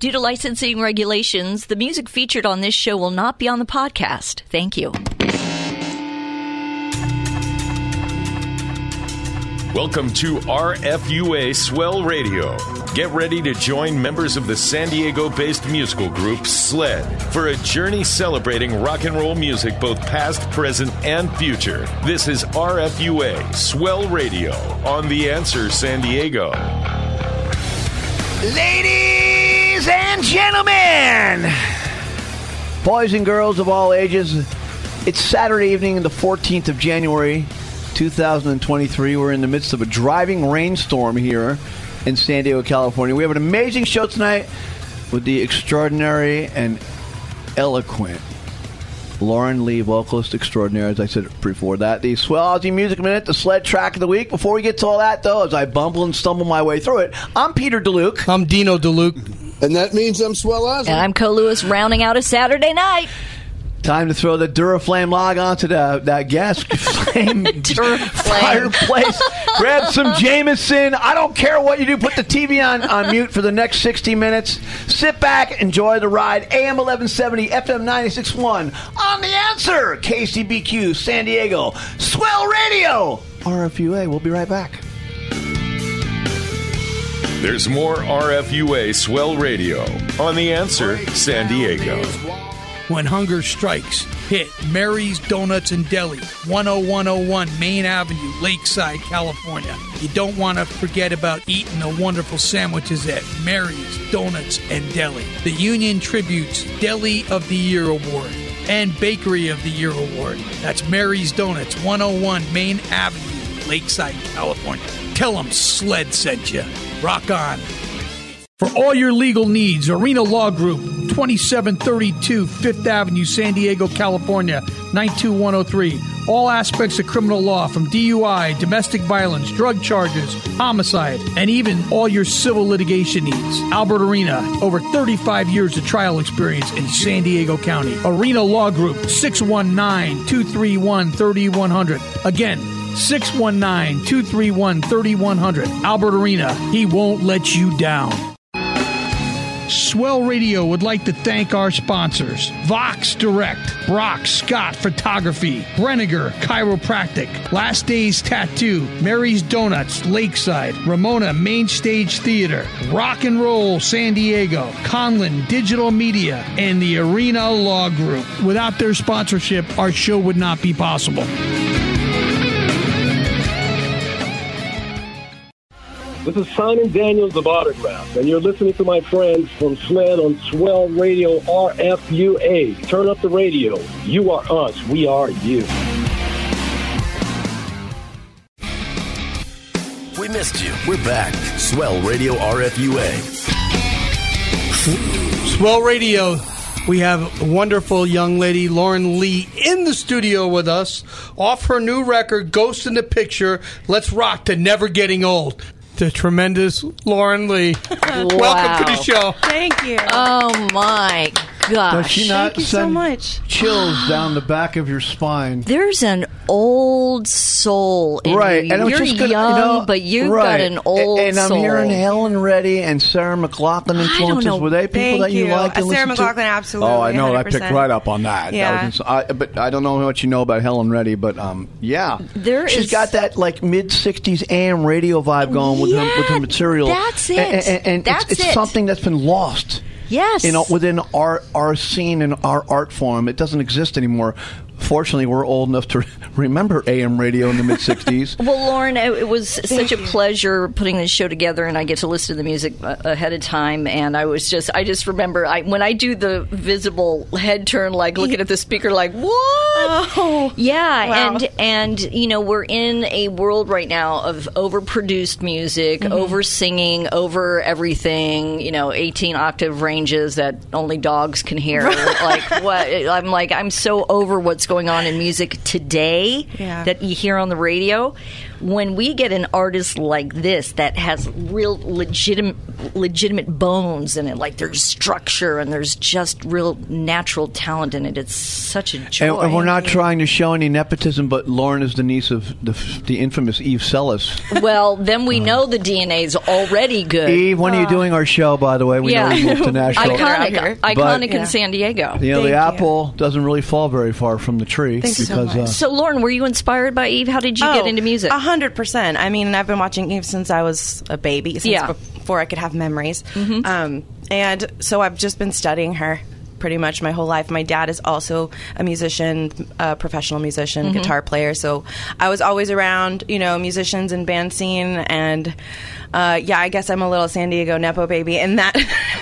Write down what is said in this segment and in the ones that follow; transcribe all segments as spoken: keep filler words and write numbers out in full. Due to licensing regulations, the music featured on this show will not be on the podcast. Thank you. Welcome to R F U A Swell Radio. Get ready to join members of the San Diego-based musical group SLED for a journey celebrating rock and roll music, both past, present, and future. This is R F U A Swell Radio on The Answer San Diego. Ladies! Ladies and gentlemen, boys and girls of all ages, it's Saturday evening, the fourteenth of January, two thousand twenty-three. We're in the midst of a driving rainstorm here in San Diego, California. We have an amazing show tonight with the extraordinary and eloquent Lauren Lee, vocalist extraordinaire, as I said before that. The Swell Aussie Music Minute, the SLED track of the week. Before we get to all that, though, as I bumble and stumble my way through it, I'm Peter DeLuke. I'm Dino DeLuke. And that means I'm Swell Aussie. And I'm Cole Lewis, rounding out a Saturday night. Time to throw the Duraflame log onto the, that gas flame fireplace. Grab some Jameson. I don't care what you do. Put the T V on, on mute for the next sixty minutes. Sit back. Enjoy the ride. A M eleven seventy, F M ninety-six point one. On The Answer. K C B Q, San Diego. Swell Radio. R F U A. We'll be right back. There's more R F U A Swell Radio on The Answer San Diego. When hunger strikes, hit Mary's Donuts and Deli, one oh one oh one Main Avenue, Lakeside, California. You don't want to forget about eating the wonderful sandwiches at Mary's Donuts and Deli. The Union Tribute's Deli of the Year Award and Bakery of the Year Award. That's Mary's Donuts, one oh one Main Avenue, Lakeside, California. Tell them SLED sent you. Rock on. For all your legal needs, Arena Law Group, twenty-seven thirty-two Fifth Avenue, San Diego, California, nine two one oh three. All aspects of criminal law, from D U I, domestic violence, drug charges, homicide, and even all your civil litigation needs. Albert Arena, over thirty-five years of trial experience in San Diego County. Arena Law Group, six one nine, two three one, three one zero zero. Again, six one nine, two three one, three one zero zero. Albert Arena, he won't let you down. Swell Radio would like to thank our sponsors: Vox Direct, Brock Scott Photography, Breniger Chiropractic, Last Days Tattoo, Mary's Donuts, Lakeside, Ramona Main Stage Theater, Rock and Roll San Diego, Conlin Digital Media, and the Arena Law Group. Without their sponsorship, our show would not be possible. This is Simon Daniels of Autograph, and you're listening to my friends from SLED on Swell Radio R F U A. Turn up the radio. You are us. We are you. We missed you. We're back. Swell Radio R F U A. Swell Radio. We have a wonderful young lady, Lauren Lee, in the studio with us, off her new record, Ghost in the Picture. Let's rock to Never Getting Old. The tremendous Lauren Lee. Wow. Welcome to the show. Thank you. Oh, my gosh. Does she not Thank you send so much. Chills down the back of your spine? There's an old soul in right. you. And you're just young, gonna, you know, but you've right. got an old and, and soul. And I'm hearing Helen Reddy and Sarah McLachlan influences. Were they people Thank that you, you. like to uh, Sarah listen McLachlan, to? Absolutely. Oh, I know. one hundred percent. I picked right up on that. Yeah. That was ins- I, but I don't know what you know about Helen Reddy, but um, yeah. There She's is, got that like mid-sixties A M radio vibe going with Yeah, with, her, with her material. That's it. And, and, and that's it's, it's it. something that's been lost. Yes. You know, within our, our scene and our art form. It doesn't exist anymore. Fortunately, we're old enough to remember A M radio in the mid-sixties. Well, Lauren, it was Thank such a pleasure putting this show together, and I get to listen to the music ahead of time, and I was just, I just remember, I, when I do the visible head turn, like looking at the speaker, like, what? Oh, yeah. Wow. And, and you know, we're in a world right now of overproduced music, mm-hmm. over singing, over everything, you know, eighteen octave ranges that only dogs can hear. Like, what? I'm like, I'm so over what's going on in music today yeah. that you hear on the radio. When we get an artist like this that has real legitimate, legitimate bones in it, like there's structure and there's just real natural talent in it, it's such a joy. And, and we're not trying to show any nepotism, but Lauren is the niece of the, the infamous Eve Selis. Well, then we know the D N A's already good. Eve, when uh, are you doing our show, by the way? We yeah. know we moved to Nashville. Iconic, but, iconic yeah. in San Diego. You know, Thank the apple you. doesn't really fall very far from the tree. Thanks because, so much. Uh, so, Lauren, were you inspired by Eve? How did you oh, get into music? Uh, one hundred percent. I mean, I've been watching Eve since I was a baby, since yeah. before I could have memories. Mm-hmm. Um, and so I've just been studying her pretty much my whole life. My dad is also a musician, a professional musician, mm-hmm. guitar player. So I was always around, you know, musicians and band scene. And uh, yeah, I guess I'm a little San Diego Nepo baby in that.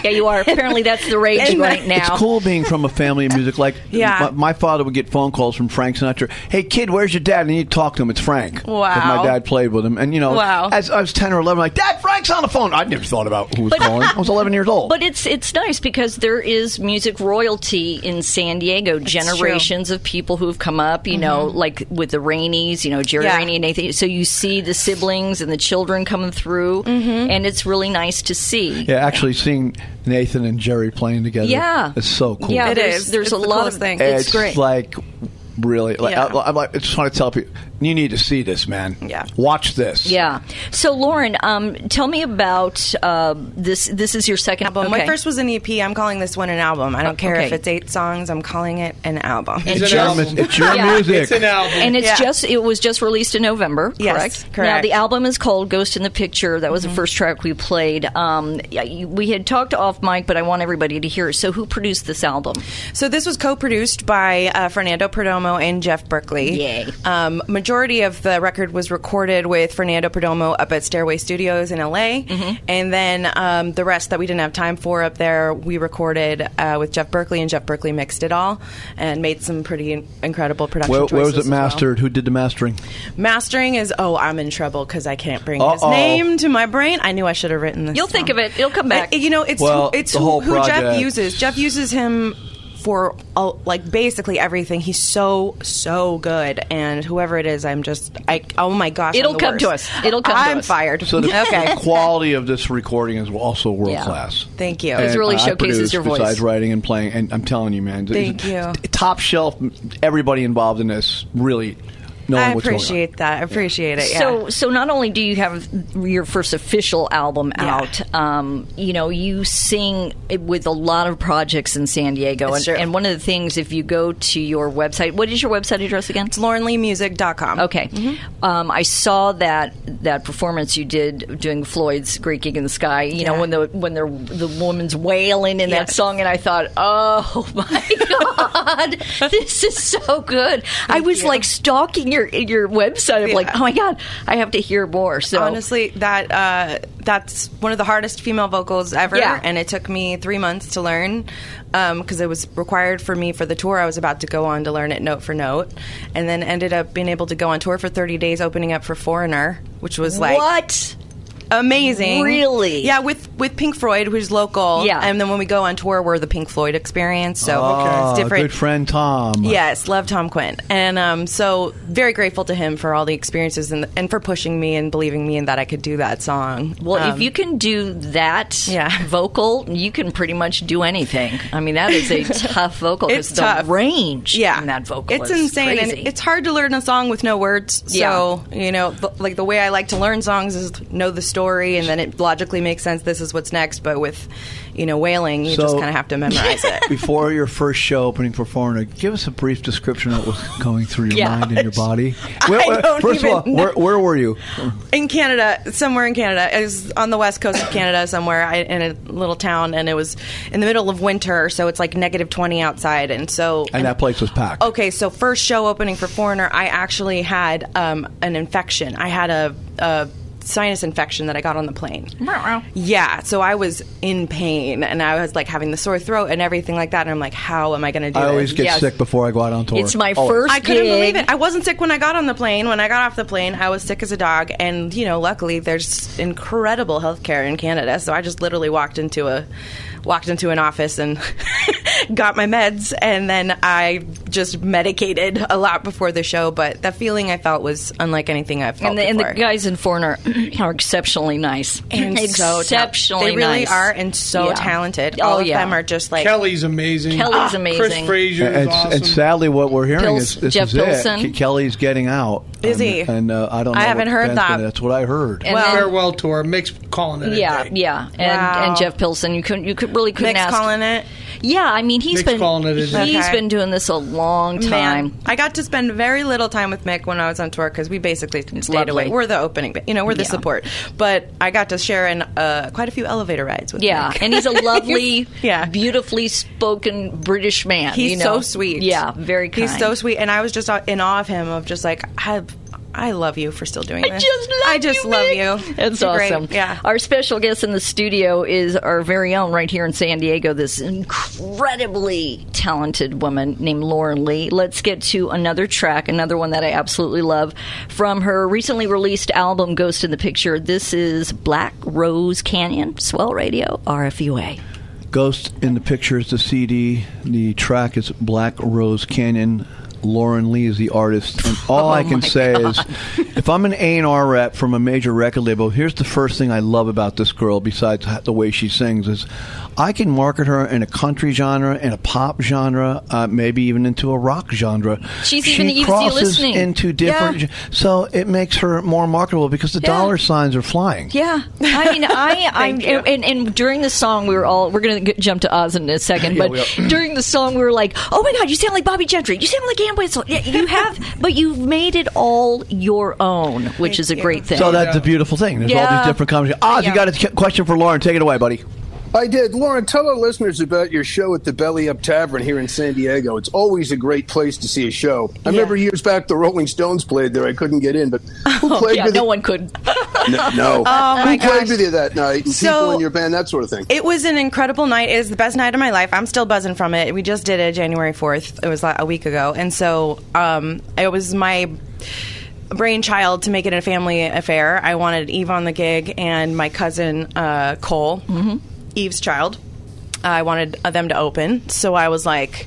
Yeah, you are. Apparently that's the rage that, right now. It's cool being from a family of music. Like yeah. my, my father would get phone calls from Frank Sinatra. Hey, kid, where's your dad? And you'd talk to him. It's Frank. Wow. Because my dad played with him. And, you know, wow. as I was ten or eleven, like, Dad, Frank's on the phone. I never thought about who was but, calling. I was eleven years old. But it's, it's nice because there is music royalty in San Diego. That's generations true. Of people who've come up, you mm-hmm. know, like with the Rainies, you know, Jerry yeah. Rainey and Nathan. So you see the siblings and the children coming through, mm-hmm. and it's really nice to see. Yeah, actually seeing Nathan and Jerry playing together yeah. is so cool. Yeah, it there's, is. There's it's a the lot of things. It's, it's great. Like, really, like, yeah. I, I'm like, I just want to tell people, you need to see this, man. Yeah, watch this. Yeah. So, Lauren, um, tell me about uh, this. This is your second album. Okay. My first was an E P. I'm calling this one an album. I don't uh, care okay. if it's eight songs. I'm calling it an album. It's, it's, an your, album. it's your yeah. music. It's an album, and it's yeah. just. It was just released in November. Yes, correct. Correct. Now the album is called "Ghost in the Picture." That was mm-hmm. the first track we played. Um, we had talked off mic, but I want everybody to hear it. So, who produced this album? So, this was co-produced by uh, Fernando Perdomo and Jeff Berkley. Yay. Um, majority of the record was recorded with Fernando Perdomo up at Stairway Studios in L A. Mm-hmm. And then um, the rest that we didn't have time for up there, we recorded uh, with Jeff Berkley, and Jeff Berkley mixed it all and made some pretty in- incredible production where, choices. Where was it mastered? Well. Who did the mastering? Mastering is, oh, I'm in trouble because I can't bring Uh-oh. his name to my brain. I knew I should have written this. You'll song. Think of it. It'll come back. But, you know, it's well, who, it's who, who Jeff uses. Jeff uses him for all, like basically everything. He's so so good, and whoever it is, I'm just I oh my gosh, it'll I'm the come worst. to us. It'll come. I'm to us. fired. So the okay. quality of this recording is also world yeah. class. Thank you. It really I showcases your voice. Besides writing and playing, and I'm telling you, man. Thank you. Top shelf. Everybody involved in this really. I appreciate that. I appreciate it. Yeah. So, so not only do you have your first official album yeah. out, um, you know, you sing with a lot of projects in San Diego. And, and one of the things, if you go to your website, what is your website address again? It's lauren lee music dot com. Okay. Mm-hmm. Um, I saw that that performance you did doing Floyd's Great Gig in the Sky. You yeah. know, when the when the the woman's wailing in yes. that song, and I thought, oh my God, this is so good. Thank I was you. like stalking your. Your, your website of yeah. like, oh my God, I have to hear more. So honestly, that uh, that's one of the hardest female vocals ever, yeah. and it took me three months to learn because um, it was required for me for the tour I was about to go on to learn it note for note, and then ended up being able to go on tour for thirty days, opening up for Foreigner, which was like what. Amazing. Really? Yeah, with with Pink Floyd, who's local. Yeah. And then when we go on tour, we're the Pink Floyd Experience. So oh, it's different. Good friend Tom. Yes, love Tom Quinn. And um, so very grateful to him for all the experiences and, and for pushing me and believing me in that I could do that song. Well, um, if you can do that yeah. vocal, you can pretty much do anything. I mean, that is a tough vocal. It's tough. The range yeah. in that vocal it's is insane. Crazy. And it's hard to learn a song with no words. So, yeah. you know, th- like the way I like to learn songs is know the story. Story, and then it logically makes sense. This is what's next, but with you know wailing, you so, just kind of have to memorize it. Before your first show opening for Foreigner, give us a brief description of what was going through your yeah. mind and your body. Where, I don't first even of all, know. Where, where were you? In Canada, somewhere in Canada. It was on the west coast of Canada, somewhere I, in a little town, and it was in the middle of winter, so it's like negative twenty outside, and so and, and that place was packed. Okay, so first show opening for Foreigner, I actually had um, an infection. I had a. a sinus infection that I got on the plane. Yeah, so I was in pain, and I was like having the sore throat and everything like that, and I'm like, how am I going to do I this? I always get yes. sick before I go out on tour. It's my always. first I couldn't gig. believe it. I wasn't sick when I got on the plane. When I got off the plane, I was sick as a dog, and, you know, luckily there's incredible healthcare in Canada, so I just literally walked into a walked into an office and got my meds, and then I just medicated a lot before the show, but that feeling I felt was unlike anything I've felt and the, before. And the guys in Foreign are, are exceptionally nice. And exceptionally so ta- They really nice. are, and so yeah. talented. All oh, of yeah. them are just like... Kelly's amazing. Kelly's ah, amazing. Chris Frazier is and, awesome. And sadly, what we're hearing Pils- is this Jeff is Pilson. it. Kelly's getting out. Is he? And, and uh, I don't know. I haven't heard that. Gonna, that's what I heard. And well, then, farewell tour. Mick's calling it Yeah, day. yeah. And, wow. and Jeff Pilson. You couldn't, you could really couldn't Mick's ask. Mick's calling it? Yeah, I mean, he's Mick's been he's okay. been doing this a long time. Man, I got to spend very little time with Mick when I was on tour because we basically stayed Lovely. away. We're the opening, you know, we're the yeah. support. But I got to share in uh, quite a few elevator rides with yeah. Mick. Yeah, and he's a lovely, yeah. beautifully spoken British man. He's you know? so sweet. Yeah, very kind. He's so sweet, and I was just in awe of him, of just like, I I love you for still doing this. I just love you, I just you, love Mick. you. That's You're awesome. Great. Yeah. Our special guest in the studio is our very own right here in San Diego, this incredibly talented woman named Lauren Lee. Let's get to another track, another one that I absolutely love, from her recently released album, Ghost in the Picture. This is Black Rose Canyon, Swell Radio, R F U A. Ghost in the Picture is the C D. The track is Black Rose Canyon. Lauren Lee is the artist, and all oh I can say God. is, if I'm an A and R rep from a major record label, here's the first thing I love about this girl, besides the way she sings, is I can market her in a country genre, in a pop genre, uh, maybe even into a rock genre. She's she even crosses easy listening. into different, yeah. so it makes her more marketable because the yeah. dollar signs are flying. Yeah, I mean, I, I and, and during the song we were all we're gonna get, jump to Oz in a second, yeah, but during the song we were like, oh my God, you sound like Bobby Gentry, you sound like Ann Whistle. You have, but you've made it all your own, which is a great thing. So that's a beautiful thing. There's yeah. all these different comments. Oz, yeah. you got a question for Lauren? Take it away, buddy. I did. Lauren, tell our listeners about your show at the Belly Up Tavern here in San Diego. It's always a great place to see a show. I yeah. remember years back the Rolling Stones played there. I couldn't get in, but who oh, played yeah, with no you? No one could. No. no. Oh, who my played gosh. with you that night? And so, people in your band, that sort of thing. It was an incredible night. It was the best night of my life. I'm still buzzing from it. We just did it January fourth. It was a week ago. And so um, it was my... brainchild to make it a family affair. I wanted Eve on the gig and my cousin uh, Cole, mm-hmm. Eve's child. Uh, I wanted them to open, so I was like,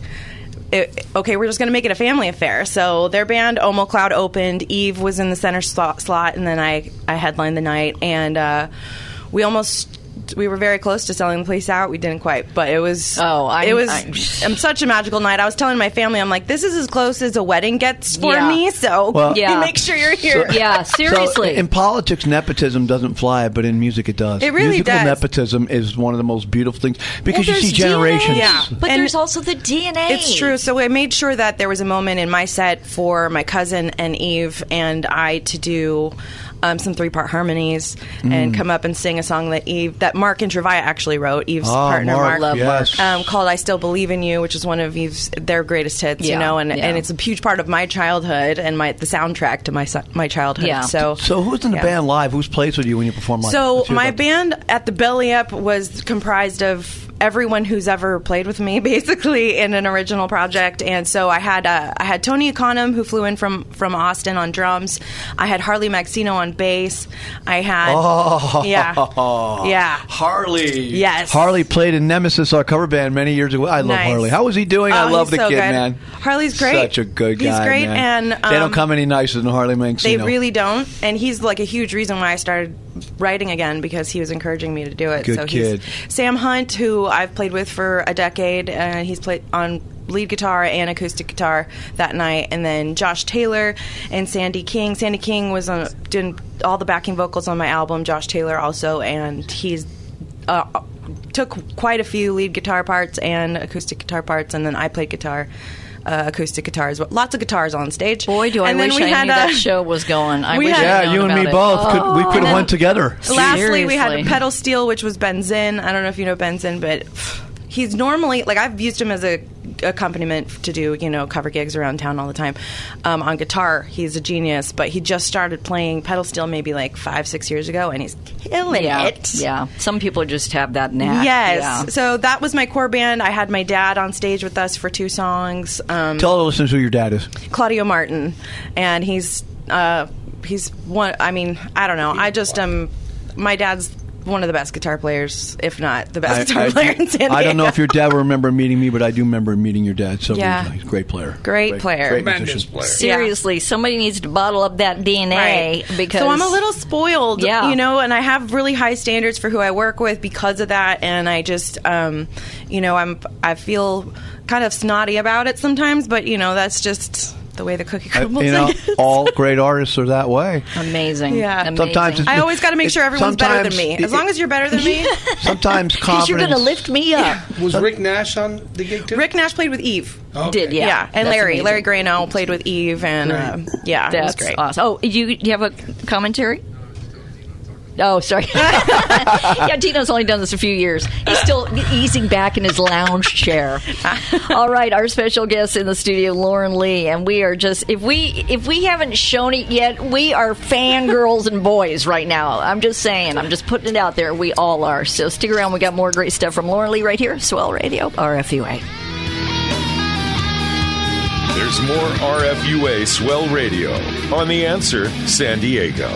it, okay, we're just going to make it a family affair. So their band, Omo Cloud, opened. Eve was in the center slot, slot and then I, I headlined the night, and uh, we almost... we were very close to selling the place out. We didn't quite, but it was oh, I'm, it was I'm, I'm such a magical night. I was telling my family, I'm like, this is as close as a wedding gets for yeah. me. So well, yeah. make sure you're here. So, yeah, seriously. So in politics, nepotism doesn't fly, but in music, it does. It really Musical does. Nepotism is one of the most beautiful things because well, you see generations. Yeah. But and there's also the D N A. It's true. So I made sure that there was a moment in my set for my cousin and Eve and I to do. Um, some three-part harmonies mm. and come up and sing a song that Eve, that Mark and Travaia actually wrote, Eve's oh, partner Mark, Mark yes. um, called "I Still Believe in You," which is one of Eve's their greatest hits, yeah. you know, and, yeah. and it's a huge part of my childhood and my the soundtrack to my my childhood. Yeah. So, so who's in the yeah. band live? Who's plays with you when you perform live? So my band that. at the Belly Up was comprised of everyone who's ever played with me, basically, in an original project. And so I had uh, I had Tony O'Connor, who flew in from, from Austin, on drums. I had Harley Magsino on bass. I had... Oh. Yeah. Yeah. Harley. Yes. Harley played in Nemesis, our cover band, many years ago. I love nice. Harley. How was he doing? Oh, I love the so kid, good. man. Harley's great. Such a good guy, He's great, man. and... Um, they don't come any nicer than Harley Magsino. They really don't. And he's, like, a huge reason why I started writing again, because he was encouraging me to do it. Good so kid. He's Sam Hunt, who I've played with for a decade, and he's played on lead guitar and acoustic guitar that night, and then Josh Taylor and Sandy King. Sandy King was on, doing all the backing vocals on my album, Josh Taylor also, and he's uh, took quite a few lead guitar parts and acoustic guitar parts, and then I played guitar. Uh, acoustic guitars, but lots of guitars on stage. Boy, do I and wish I had knew a, that show was going. I wish had, yeah, you and me it. both. Could, oh. We could have went together. Lastly, Seriously. we had pedal steel, which was Ben Zinn. I don't know if you know Ben Zinn, but he's normally like I've used him as a accompaniment to do, you know, cover gigs around town all the time. Um, on guitar, he's a genius, but he just started playing pedal steel maybe like five, six years ago, and he's killing yeah. it. Yeah. Some people just have that knack. Yes. Yeah. So that was my core band. I had my dad on stage with us for two songs. Um, Tell the listeners who your dad is. Claudio Martin. And he's, uh, he's one, I mean, I don't know. I just, um, my dad's one of the best guitar players, if not the best I, guitar I, player in San Diego. I don't know if your dad will remember meeting me, but I do remember meeting your dad. So yeah. He's a great player. Great, great player. Great musician. Player. Seriously, yeah. Somebody needs to bottle up that D N A. Right. Because so I'm a little spoiled, yeah. you know, and I have really high standards for who I work with because of that. And I just, um, you know, I'm I feel kind of snotty about it sometimes, but, you know, that's just... the way the cookie crumbles, I, you know, I guess. All great artists are that way. Amazing. Yeah. Amazing. Sometimes I always got to make sure everyone's better than me. As it, long as you're better than me. Sometimes confidence. You're going to lift me up. Yeah. Was Rick Nash on the gig too? Rick Nash played with Eve. Oh, okay. Did, yeah. Yeah. And that's Larry. Amazing. Larry Grano played with Eve. And um, yeah, that's great. Awesome. Oh, you, you have a commentary? Oh, sorry. Yeah, Tino's only done this a few years. He's still easing back in his lounge chair. All right, our special guest in the studio, Lauren Lee, and we are just if we if we haven't shown it yet, we are fangirls and boys right now. I'm just saying, I'm just putting it out there. We all are. So stick around. We got more great stuff from Lauren Lee right here, Swell Radio, R F U A. There's more R F U A Swell Radio on The Answer San Diego.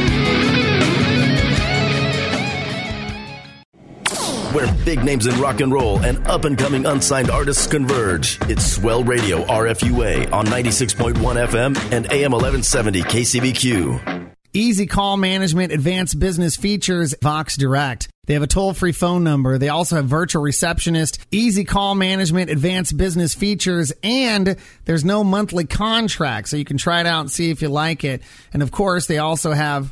Where big names in rock and roll and up-and-coming unsigned artists converge. It's Swell Radio R F U A on ninety-six point one F M and A M eleven seventy K C B Q. Easy call management, advanced business features, Vox Direct. They have a toll-free phone number. They also have virtual receptionist, easy call management, advanced business features, and there's no monthly contract, so you can try it out and see if you like it. And, of course, they also have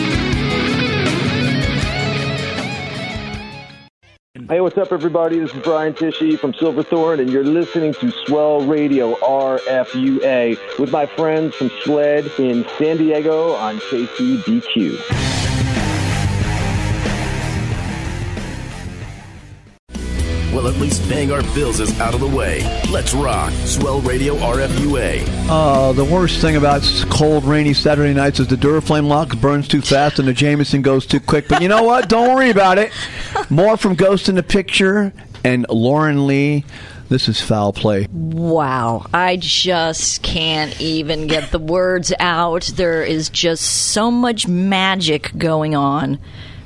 Hey, what's up, everybody? This is Brian Tishy from Silverthorne, and you're listening to Swell Radio R F U A with my friends from SLED in San Diego on K C B Q. Well, at least paying our bills is out of the way. Let's rock Swell Radio R F U A. Uh, the worst thing about cold, rainy Saturday nights is the Duraflame lock burns too fast and the Jameson goes too quick. But you know what? Don't worry about it. More from Ghost in the Picture and Lauren Lee. This is Foul Play. Wow. I just can't even get the words out. There is just so much magic going on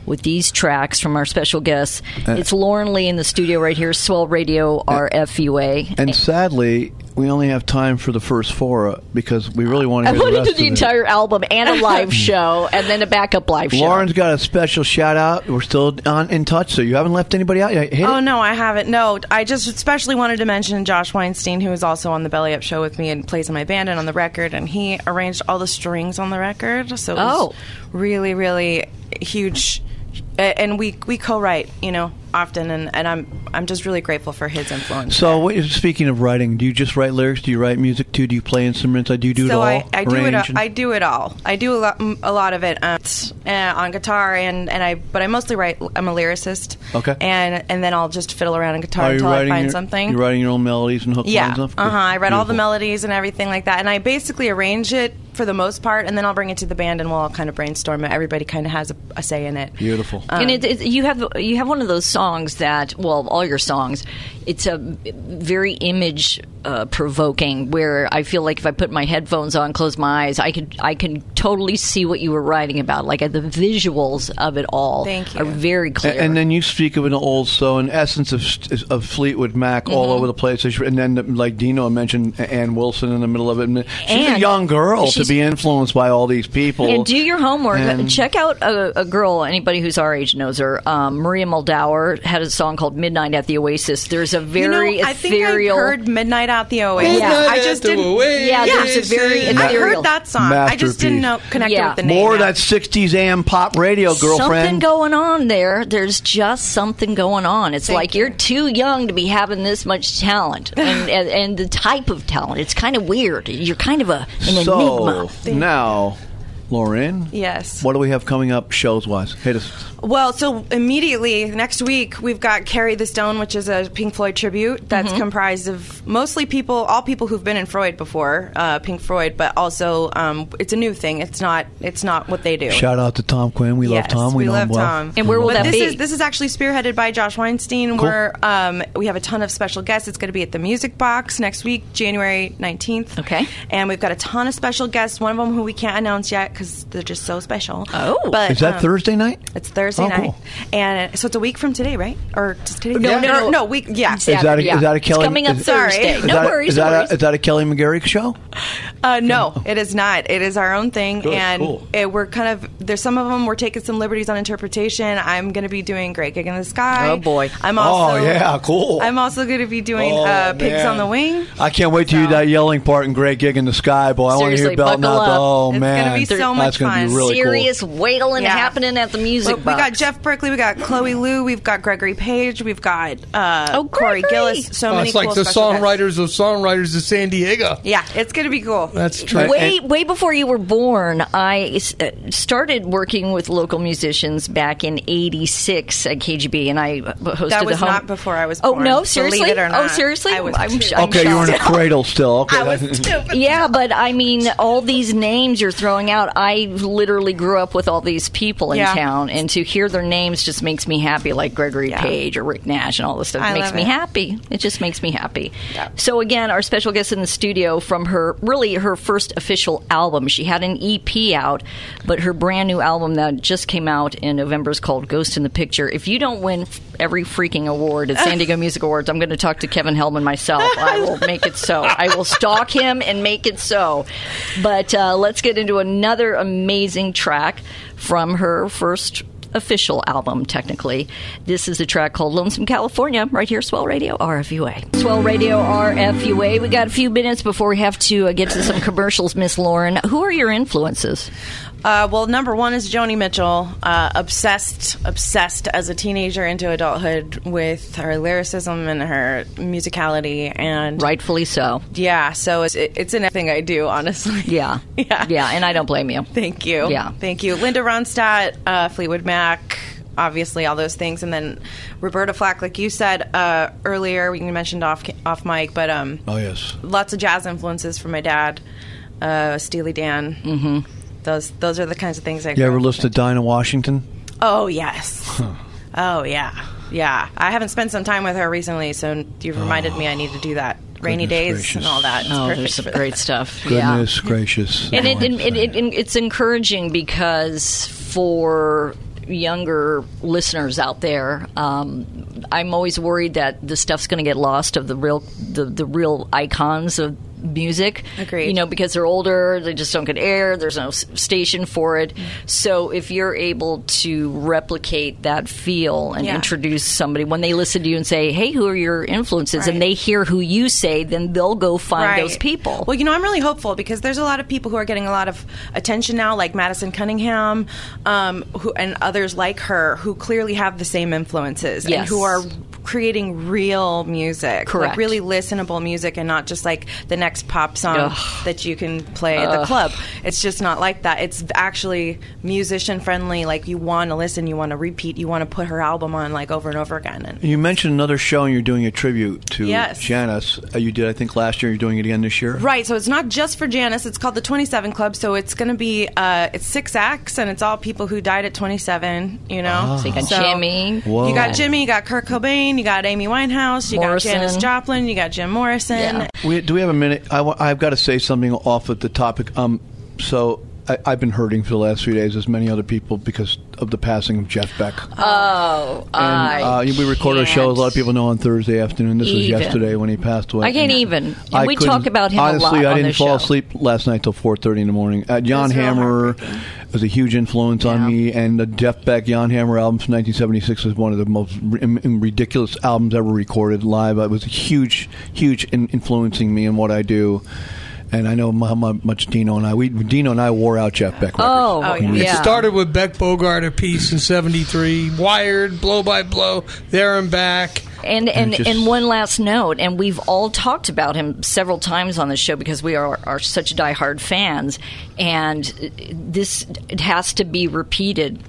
with these tracks from our special guests. Uh, it's Lauren Lee in the studio right here, Swell Radio, R F U A. And, and sadly, we only have time for the first four because we really want to hear I wanted the, to the entire it. album and a live show and then a backup live show. Lauren's got a special shout out. We're still on, in touch, so you haven't left anybody out yet. Oh, it. no, I haven't. No, I just especially wanted to mention Josh Weinstein, who is also on the Belly Up show with me and plays in my band and on the record, and he arranged all the strings on the record. So it was oh. really, really huge. And we we co-write, you know, often, and, and I'm I'm just really grateful for his influence. So, what, speaking of writing, do you just write lyrics? Do you write music too? Do you play instruments? I do do so it all. I, I do it. All, I do it all. I do a lot, a lot of it um, on guitar, and, and I but I mostly write. I'm a lyricist. Okay. And and then I'll just fiddle around on guitar until I find your, something. You're writing your own melodies and hook yeah. lines. Yeah. Uh huh. I write Beautiful. all the melodies and everything like that, and I basically arrange it for the most part, and then I'll bring it to the band, and we'll all kind of brainstorm it. Everybody kind of has a, a say in it. Beautiful. Um, and it, it, you have you have one of those songs that, well, all your songs, it's a very image uh, provoking. Where I feel like if I put my headphones on, close my eyes, I could I can totally see what you were writing about. Like uh, the visuals of it all. Thank you. Are very clear. And, and then you speak of an old so an essence of of Fleetwood Mac mm-hmm. all over the place. And then, like Dino mentioned, Ann Wilson in the middle of it. She's and, a young girl. She's be influenced by all these people. And do your homework. And check out a, a girl, anybody who's our age knows her. Um, Maria Muldaur had a song called Midnight at the Oasis. There's a very you know, I ethereal... I think I heard Midnight at the Oasis. Yeah. I just didn't... Oasis. Yeah, there's a very ethereal... I heard that song. I just didn't know connect yeah. with the name. More of that sixties A M pop radio, girlfriend. Something going on there. There's just something going on. It's Thank like you. you're too young to be having this much talent. and, and, and the type of talent. It's kind of weird. You're kind of a, an so, enigma. Thank now, Lauren. Yes. What do we have coming up shows-wise? Hit us. Well, so immediately next week we've got "Carry the Stone," which is a Pink Floyd tribute that's mm-hmm. comprised of mostly people, all people who've been in Freud before, uh, Pink Floyd, but also um, it's a new thing. It's not, it's not what they do. Shout out to Tom Quinn. We yes, love Tom. We, we love, love Tom. Well. And where will but that this be? Is, this is actually spearheaded by Josh Weinstein. Cool. Where um, we have a ton of special guests. It's going to be at the Music Box next week, January nineteenth. Okay. And we've got a ton of special guests. One of them who we can't announce yet because they're just so special. Oh, but is that um, Thursday night? It's Thursday. Thursday oh, night, cool. and so it's a week from today, right? Or just today? No, yeah. no, no, no, week. Yeah, is that a, yeah. Is that a Kelly? It's coming up is, Thursday. Is no that, worries. Is that, worries. A, is that a Kelly McGarry show? Uh, no, oh. it is not. It is our own thing, Good, and cool. it, we're kind of there's some of them we're taking some liberties on interpretation. I'm going to be doing Great Gig in the Sky. Oh boy! I'm also. Oh yeah, cool. I'm also going to be doing oh, uh, Pigs on the Wing. I can't wait to so. hear that yelling part in Great Gig in the Sky, boy. Seriously, I want to hear Bell Knob. Oh it's man, gonna be so much that's going to be really serious cool. wailing yeah. happening at the music. Box. We got Jeff Berkley, we got Chloe Liu, we've got Gregory Page, we've got uh, oh, Corey Gillis. So oh, many cool special guys. It's like the songwriters of songwriters of San Diego. Yeah, it's going to be cool. That's true. Way, way before you were born, I started working with local musicians back in eighty-six at K G B, and I hosted that was a home. Not before I was born. Oh, no, seriously? Believe it or not. Oh, seriously? I was I'm, I'm Okay, shocked. You were in a cradle still. Okay. I was too. Yeah, but I mean, all these names you're throwing out, I literally grew up with all these people in yeah. town, and to hear their names just makes me happy, like Gregory yeah. Page or Rick Nash and all this stuff. It I makes me it. happy. It just makes me happy. Yeah. So again, our special guest in the studio from her, really her first official album. She had an E P out, but her brand new album that just came out in November is called Ghost in the Picture. If you don't win every freaking award at San Diego Music Awards, I'm going to talk to Kevin Hellman myself. I will make it so. I will stalk him and make it so. But uh, let's get into another amazing track from her first official album, technically. This is a track called Lonesome California, right here, Swell Radio, R F U A. Swell Radio, R F U A. We got a few minutes before we have to uh, get to some commercials, Miss Lauren. Who are your influences? Uh, well, number one is Joni Mitchell, uh, obsessed, obsessed as a teenager into adulthood with her lyricism and her musicality, and rightfully so. Yeah, so it's it's an thing I do, honestly. Yeah, yeah, yeah, and I don't blame you. Thank you. Yeah, thank you. Linda Ronstadt, uh, Fleetwood Mac, obviously all those things, and then Roberta Flack, like you said uh, earlier, we mentioned off off mic, but um, oh yes, lots of jazz influences from my dad, uh, Steely Dan. Mm-hmm. Those those are the kinds of things I You ever listen to Dinah Washington? Oh, yes. Huh. Oh, yeah. Yeah. I haven't spent some time with her recently, so you've reminded oh. me I need to do that. Rainy Goodness days gracious. and all that. It's oh, there's some great stuff. Goodness yeah. gracious. And it, it, it, it, it's encouraging because for younger listeners out there, um, I'm always worried that the stuff's going to get lost of the real the, the real icons of music. Agreed. You know, because they're older, they just don't get air, there's no station for it. Mm-hmm. So if you're able to replicate that feel and yeah. introduce somebody, when they listen to you and say, hey, who are your influences? Right. And they hear who you say, then they'll go find right. those people. Well, you know, I'm really hopeful because there's a lot of people who are getting a lot of attention now, like Madison Cunningham um, who, and others like her who clearly have the same influences yes. and who are creating real music. Correct. Like really listenable music and not just like the next pop song Ugh. That you can play Ugh. At the club. It's just not like that. It's actually musician friendly. Like you want to listen, you want to repeat, you want to put her album on like over and over again. And you mentioned another show and you're doing a tribute to yes. Janis. Uh, you did, I think, last year. You're doing it again this year? Right. So it's not just for Janis. It's called the twenty-seven Club. So it's going to be uh, it's six acts and it's all people who died at twenty-seven, you know. Ah. So you got so Jimmy. Whoa. You got Jimmy. You got Kurt Cobain. You got Amy Winehouse. You Morrison. Got Janis Joplin. You got Jim Morrison. Yeah. We, do we have a minute? I w- I've got to say something off of the topic. Um, so I- I've been hurting for the last few days, as many other people, because of the passing of Jeff Beck. Oh, and, I uh, we recorded a show, as a lot of people know, on Thursday afternoon. This even. was yesterday when he passed away. I can't and even. I we talk about him honestly, a lot Honestly, I on didn't fall show. asleep last night till four thirty in the morning. Uh, Jan Hammer was a huge influence yeah. on me, and the Jeff Beck Jan Hammer album from nineteen seventy-six is one of the most r- m- ridiculous albums ever recorded live. It was huge, huge in influencing me in what I do. And I know how much Dino and I, we Dino and I wore out Jeff Beck records. Oh, oh yeah. yeah. It started with Beck Bogart a piece in seventy-three, Wired, Blow by Blow, There and Back. And and, and, just, and one last note, and we've all talked about him several times on this show because we are, are such diehard fans, and this it has to be repeated.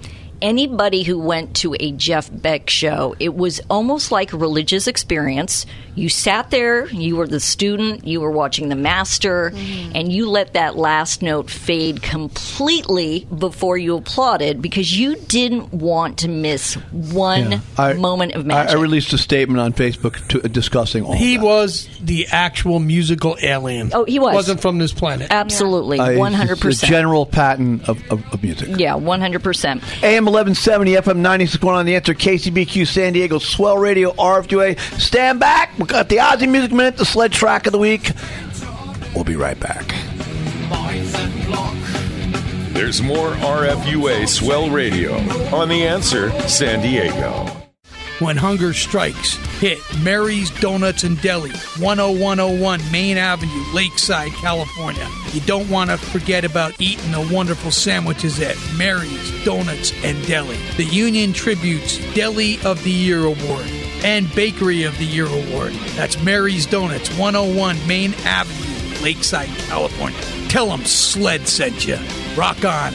Anybody who went to a Jeff Beck show, it was almost like a religious experience. You sat there, you were the student, you were watching the master, mm. and you let that last note fade completely before you applauded because you didn't want to miss one yeah. I, moment of magic. I, I released a statement on Facebook to, uh, discussing all He that. was the actual musical alien. Oh, he was. Wasn't from this planet. Absolutely, yeah. one hundred percent. It's the general pattern of, of, of music. Yeah, one hundred percent. A M eleven seventy, F M ninety-six point one on The Answer, K C B Q, San Diego, Swell Radio, R F U A. Stand back. We've got the Aussie Music Minute, the SLED track of the week. We'll be right back. There's more R F U A Swell Radio on The Answer San Diego. When hunger strikes, hit Mary's Donuts and Deli, one oh one oh one Main Avenue, Lakeside, California. You don't want to forget about eating the wonderful sandwiches at Mary's Donuts and Deli. The union tributes Deli of the Year Award and Bakery of the Year Award. That's Mary's Donuts, one oh one Main Avenue, Lakeside, California. Tell them SLED sent you. Rock on.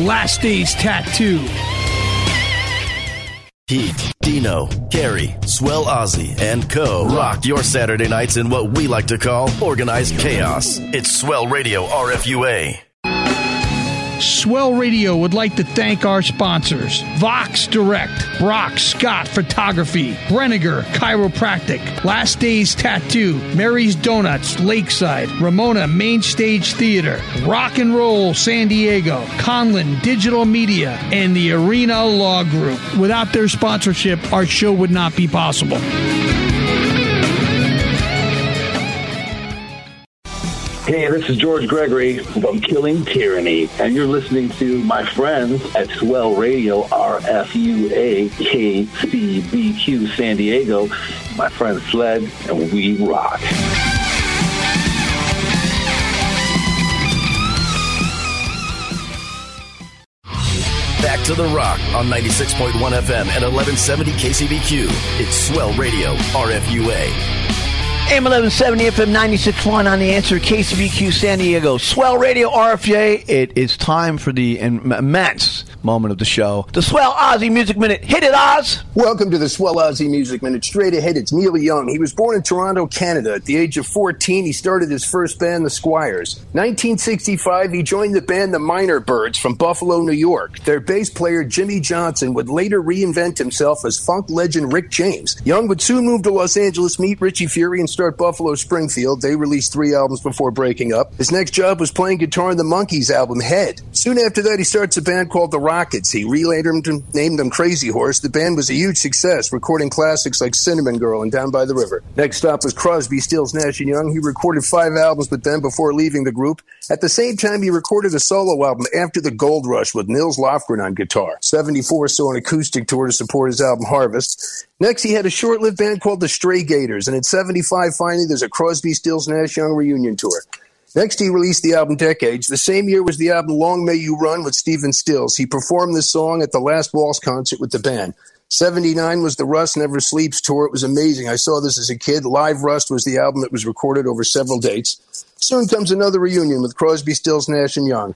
Last Days Tattoo. Heat, Dino, Carrie, Swell Ozzy, and Co. rock your Saturday nights in what we like to call organized chaos. It's Swell Radio R F U A. Swell Radio would like to thank our sponsors, Vox Direct, Brock Scott Photography, Breniger Chiropractic, Last Days Tattoo, Mary's Donuts, Lakeside, Ramona Main Stage Theater, Rock and Roll San Diego, Conlin Digital Media, and the Arena Law Group. Without their sponsorship, our show would not be possible. Hey, this is George Gregory from Killing Tyranny, and you're listening to my friends at Swell Radio, R F U A, K C B Q, San Diego, my friend SLED, and we rock. Back to the rock on ninety-six point one F M and eleven seventy K C B Q. It's Swell Radio, R F U A. A M eleven seventy, F M ninety-six point one on The Answer, K C B Q San Diego, Swell Radio, R F J. It is time for the immense moment of the show. The Swell Aussie Music Minute. Hit it, Oz! Welcome to the Swell Aussie Music Minute. Straight ahead, it's Neil Young. He was born in Toronto, Canada. At the age of fourteen, he started his first band, The Squires. nineteen sixty-five, he joined the band The Minor Birds from Buffalo, New York. Their bass player, Jimmy Johnson, would later reinvent himself as funk legend Rick James. Young would soon move to Los Angeles, meet Richie Fury, and start Buffalo Springfield. They released three albums before breaking up. His next job was playing guitar on the Monkees album, Head. Soon after that, he starts a band called The Rockets. He renamed them, named them Crazy Horse. The band was a huge success, recording classics like Cinnamon Girl and Down by the River. Next stop was Crosby, Stills, Nash and Young. He recorded five albums with them before leaving the group. At the same time, he recorded a solo album, After the Gold Rush, with Nils Lofgren on guitar. seventy-four saw an acoustic tour to support his album Harvest. Next, he had a short-lived band called The Stray Gators, and in seventy-five, finally, there's a Crosby, Stills, Nash, Young reunion tour. Next, he released the album Decades. The same year was the album Long May You Run with Stephen Stills. He performed this song at the Last Waltz concert with the band. seventy-nine was the Rust Never Sleeps tour. It was amazing. I saw this as a kid. Live Rust was the album that was recorded over several dates. Soon comes another reunion with Crosby, Stills, Nash, and Young.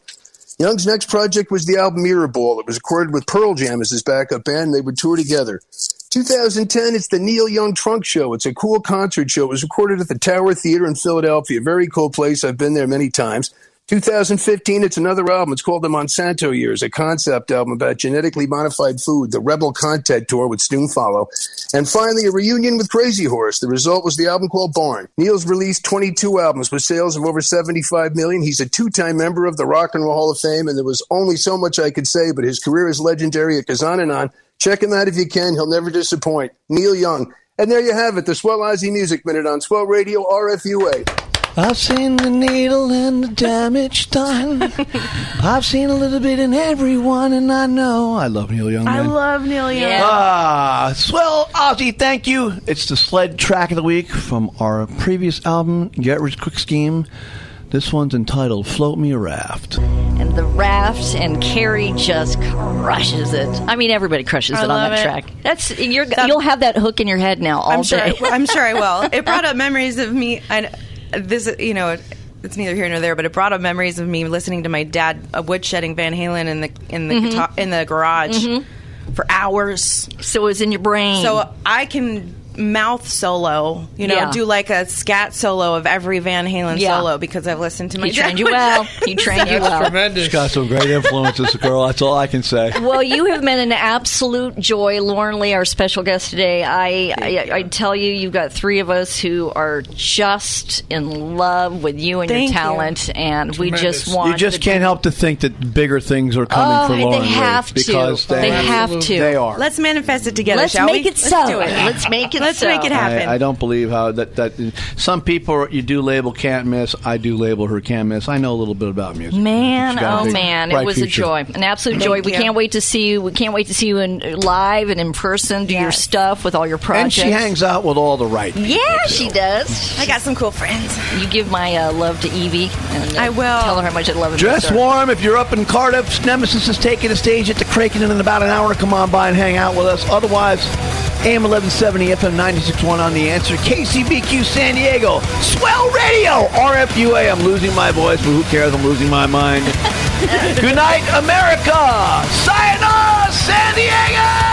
Young's next project was the album Mirror Ball. It was recorded with Pearl Jam as his backup band. They would tour together. two thousand ten, it's the Neil Young Trunk Show. It's a cool concert show. It was recorded at the Tower Theater in Philadelphia. Very cool place. I've been there many times. two thousand fifteen, it's another album. It's called The Monsanto Years, a concept album about genetically modified food. The Rebel Content Tour would soon follow. And finally, a reunion with Crazy Horse. The result was the album called Barn. Neil's released twenty-two albums with sales of over seventy-five million. He's a two-time member of the Rock and Roll Hall of Fame, and there was only so much I could say, but his career is legendary. It goes on and on. Check him out if you can. He'll never disappoint. Neil Young. And there you have it, the Swell Aussie Music Minute on Swell Radio R F U A. I've seen the needle and the damage done. I've seen a little bit in everyone, and I know. I love Neil Young. Man. I love Neil Young. Yeah. Ah, Swell Aussie, thank you. It's the SLED track of the week from our previous album, Get Rich Quick Scheme. This one's entitled Float Me a Raft. And the raft and Carrie just crushes it. I mean, everybody crushes I it on that it. track. That's you're, that, You'll have that hook in your head now all I'm day. Sure, I'm sure I will. It brought up memories of me. I, this, you know, it's neither here nor there, but it brought up memories of me listening to my dad woodshedding Van Halen in the in the, mm-hmm. guitar, in the garage mm-hmm. for hours. So it was in your brain. So I can... mouth solo, you know, yeah. do like a scat solo of every Van Halen yeah. solo because I've listened to my. He trained you well. He trained you well. Tremendous. She's got some great influences, girl. That's all I can say. Well, you have been an absolute joy, Lauren Lee, our special guest today. I, I, I tell you, you've got three of us who are just in love with you and Thank your talent, you. and Tremendous. we just want. You just can't be- help to think that bigger things are coming oh, for Lauren Lee. They have Lee to. Because they, they have to. They are. Let's manifest it together. Let's shall make we? it so. Let's do it. Let's make it. Let's so, make it happen. I, I don't believe how that, that some people you do label can't miss. I do label her can't miss. I know a little bit about music. Man, oh man, it was future. a joy, an absolute joy. We can't wait to see you. We can't wait to see you in live and in person. Do yes. your stuff with all your projects. And she hangs out with all the right people. Yeah, too. she does. I got some cool friends. You give my uh, love to Evie. And, uh, I will tell her how much I love her. Dress warm if you're up in Cardiff. Nemesis is taking the stage at the Kraken in about an hour. Come on by and hang out with us. Otherwise, A M eleven seventy, F M ninety-six point one on The Answer, K C B Q San Diego, Swell Radio, R F U A. I'm losing my voice, but who cares? I'm losing my mind. Good night, America. Sayonara, San Diego.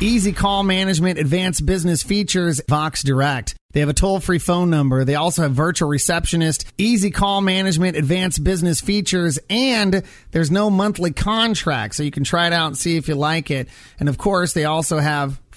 Easy call management, advanced business features, Vox Direct. They have a toll-free phone number. They also have virtual receptionist, easy call management, advanced business features, and there's no monthly contract, so you can try it out and see if you like it. And, of course, they also have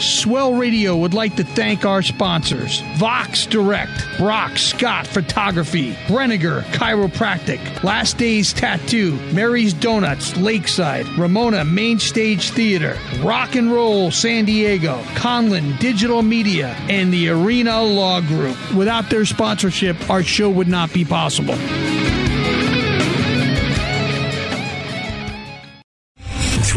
Swell Radio would like to thank our sponsors, Vox Direct, Brock Scott Photography, Breniger Chiropractic, Last Days Tattoo, Mary's Donuts, Lakeside, Ramona Main Stage Theater, Rock and Roll San Diego, Conlon Digital Media, and the Arena Law Group. Without their sponsorship, our show would not be possible.